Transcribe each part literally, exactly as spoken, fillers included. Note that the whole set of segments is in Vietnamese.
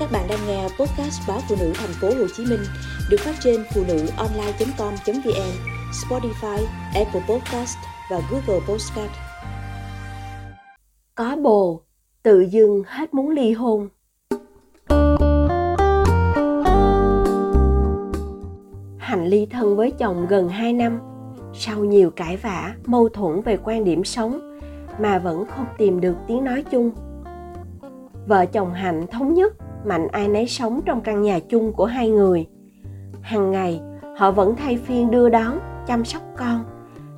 Các bạn đang nghe podcast báo Phụ Nữ Thành phố Hồ Chí Minh được phát trên phụ nữ online chấm com chấm vn, Spotify, Apple Podcast và Google Podcast. Có bồ, tự dưng hết muốn ly hôn. Hạnh ly thân với chồng gần hai năm, sau nhiều cãi vã, mâu thuẫn về quan điểm sống mà vẫn không tìm được tiếng nói chung. Vợ chồng Hạnh thống nhất mạnh ai nấy sống trong căn nhà chung của hai người. Hằng ngày, họ vẫn thay phiên đưa đón, chăm sóc con,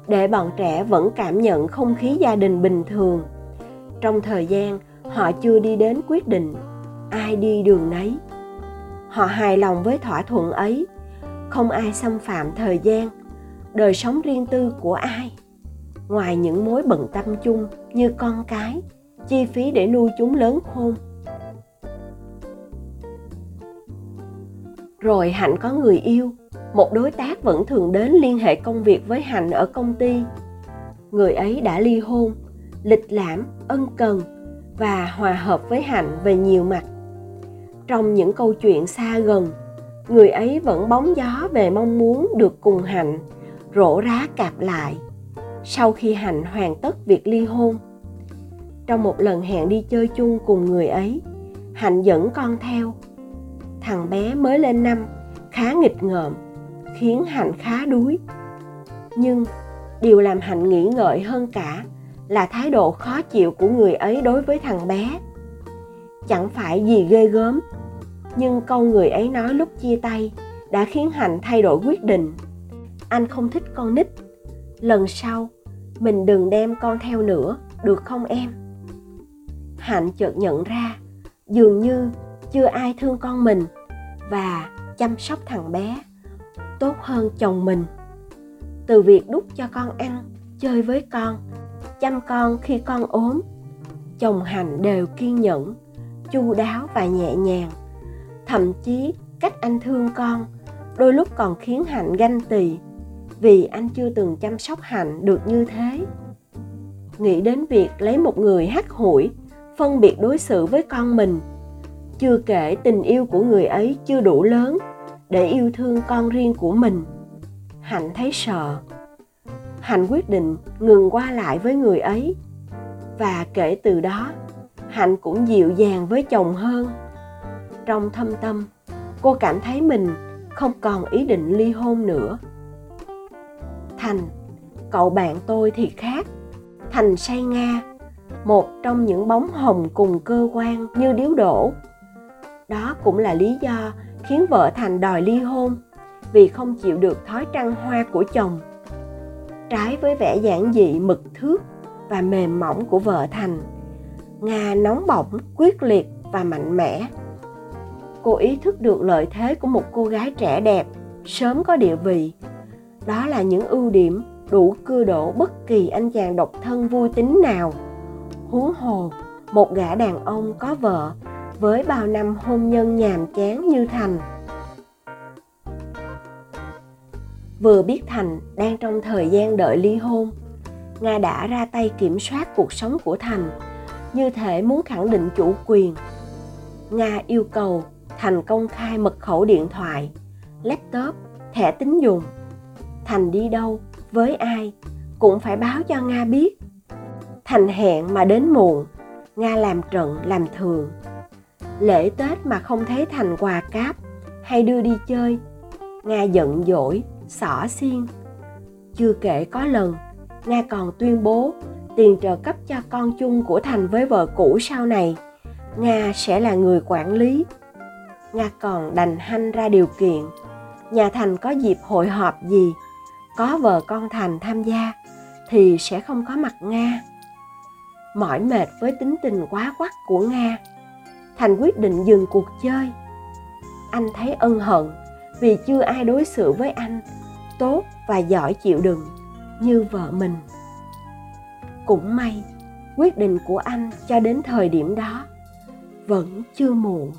để bọn trẻ vẫn cảm nhận không khí gia đình bình thường. Trong thời gian, họ chưa đi đến quyết định, ai đi đường nấy. Họ hài lòng với thỏa thuận ấy, không ai xâm phạm thời gian, đời sống riêng tư của ai, ngoài những mối bận tâm chung như con cái, chi phí để nuôi chúng lớn khôn. Rồi Hạnh có người yêu, một đối tác vẫn thường đến liên hệ công việc với Hạnh ở công ty. Người ấy đã ly hôn, lịch lãm, ân cần và hòa hợp với Hạnh về nhiều mặt. Trong những câu chuyện xa gần, người ấy vẫn bóng gió về mong muốn được cùng Hạnh, rổ rá cặp lại. Sau khi Hạnh hoàn tất việc ly hôn, trong một lần hẹn đi chơi chung cùng người ấy, Hạnh dẫn con theo. Thằng bé mới lên năm, khá nghịch ngợm, khiến Hạnh khá đuối. Nhưng điều làm Hạnh nghĩ ngợi hơn cả là thái độ khó chịu của người ấy đối với thằng bé. Chẳng phải gì ghê gớm, nhưng câu người ấy nói lúc chia tay đã khiến Hạnh thay đổi quyết định. Anh không thích con nít, lần sau mình đừng đem con theo nữa, được không em? Hạnh chợt nhận ra dường như chưa ai thương con mình và chăm sóc thằng bé tốt hơn chồng mình. Từ việc đút cho con ăn, chơi với con, chăm con khi con ốm, chồng Hạnh đều kiên nhẫn, chu đáo và nhẹ nhàng. Thậm chí cách anh thương con đôi lúc còn khiến Hạnh ganh tị, vì anh chưa từng chăm sóc Hạnh được như thế. Nghĩ đến việc lấy một người hắt hủi, phân biệt đối xử với con mình, chưa kể tình yêu của người ấy chưa đủ lớn để yêu thương con riêng của mình, Hạnh thấy sợ. Hạnh quyết định ngừng qua lại với người ấy. Và kể từ đó, Hạnh cũng dịu dàng với chồng hơn. Trong thâm tâm, cô cảm thấy mình không còn ý định ly hôn nữa. Thành, cậu bạn tôi thì khác. Thành say Nga, một trong những bóng hồng cùng cơ quan như điếu đổ. Đó cũng là lý do khiến vợ Thành đòi ly hôn, vì không chịu được thói trăng hoa của chồng. Trái với vẻ giản dị mực thước và mềm mỏng của vợ Thành, Nga nóng bỏng, quyết liệt và mạnh mẽ. Cô ý thức được lợi thế của một cô gái trẻ đẹp, sớm có địa vị. Đó là những ưu điểm đủ cưa đổ bất kỳ anh chàng độc thân vui tính nào. Huống hồ, một gã đàn ông có vợ với bao năm hôn nhân nhàm chán như Thành. Vừa biết Thành đang trong thời gian đợi ly hôn, Nga đã ra tay kiểm soát cuộc sống của Thành, như thể muốn khẳng định chủ quyền. Nga yêu cầu Thành công khai mật khẩu điện thoại, laptop, thẻ tín dụng. Thành đi đâu, với ai, cũng phải báo cho Nga biết. Thành hẹn mà đến muộn, Nga làm trận làm thường. Lễ Tết mà không thấy Thành quà cáp hay đưa đi chơi, Nga giận dỗi, xỏ xiên. Chưa kể có lần, Nga còn tuyên bố tiền trợ cấp cho con chung của Thành với vợ cũ sau này, Nga sẽ là người quản lý. Nga còn đành hanh ra điều kiện, nhà Thành có dịp hội họp gì, có vợ con Thành tham gia thì sẽ không có mặt Nga. Mỏi mệt với tính tình quá quắt của Nga, Thành quyết định dừng cuộc chơi. Anh thấy ân hận vì chưa ai đối xử với anh tốt và giỏi chịu đựng như vợ mình. Cũng may, quyết định của anh cho đến thời điểm đó vẫn chưa muộn.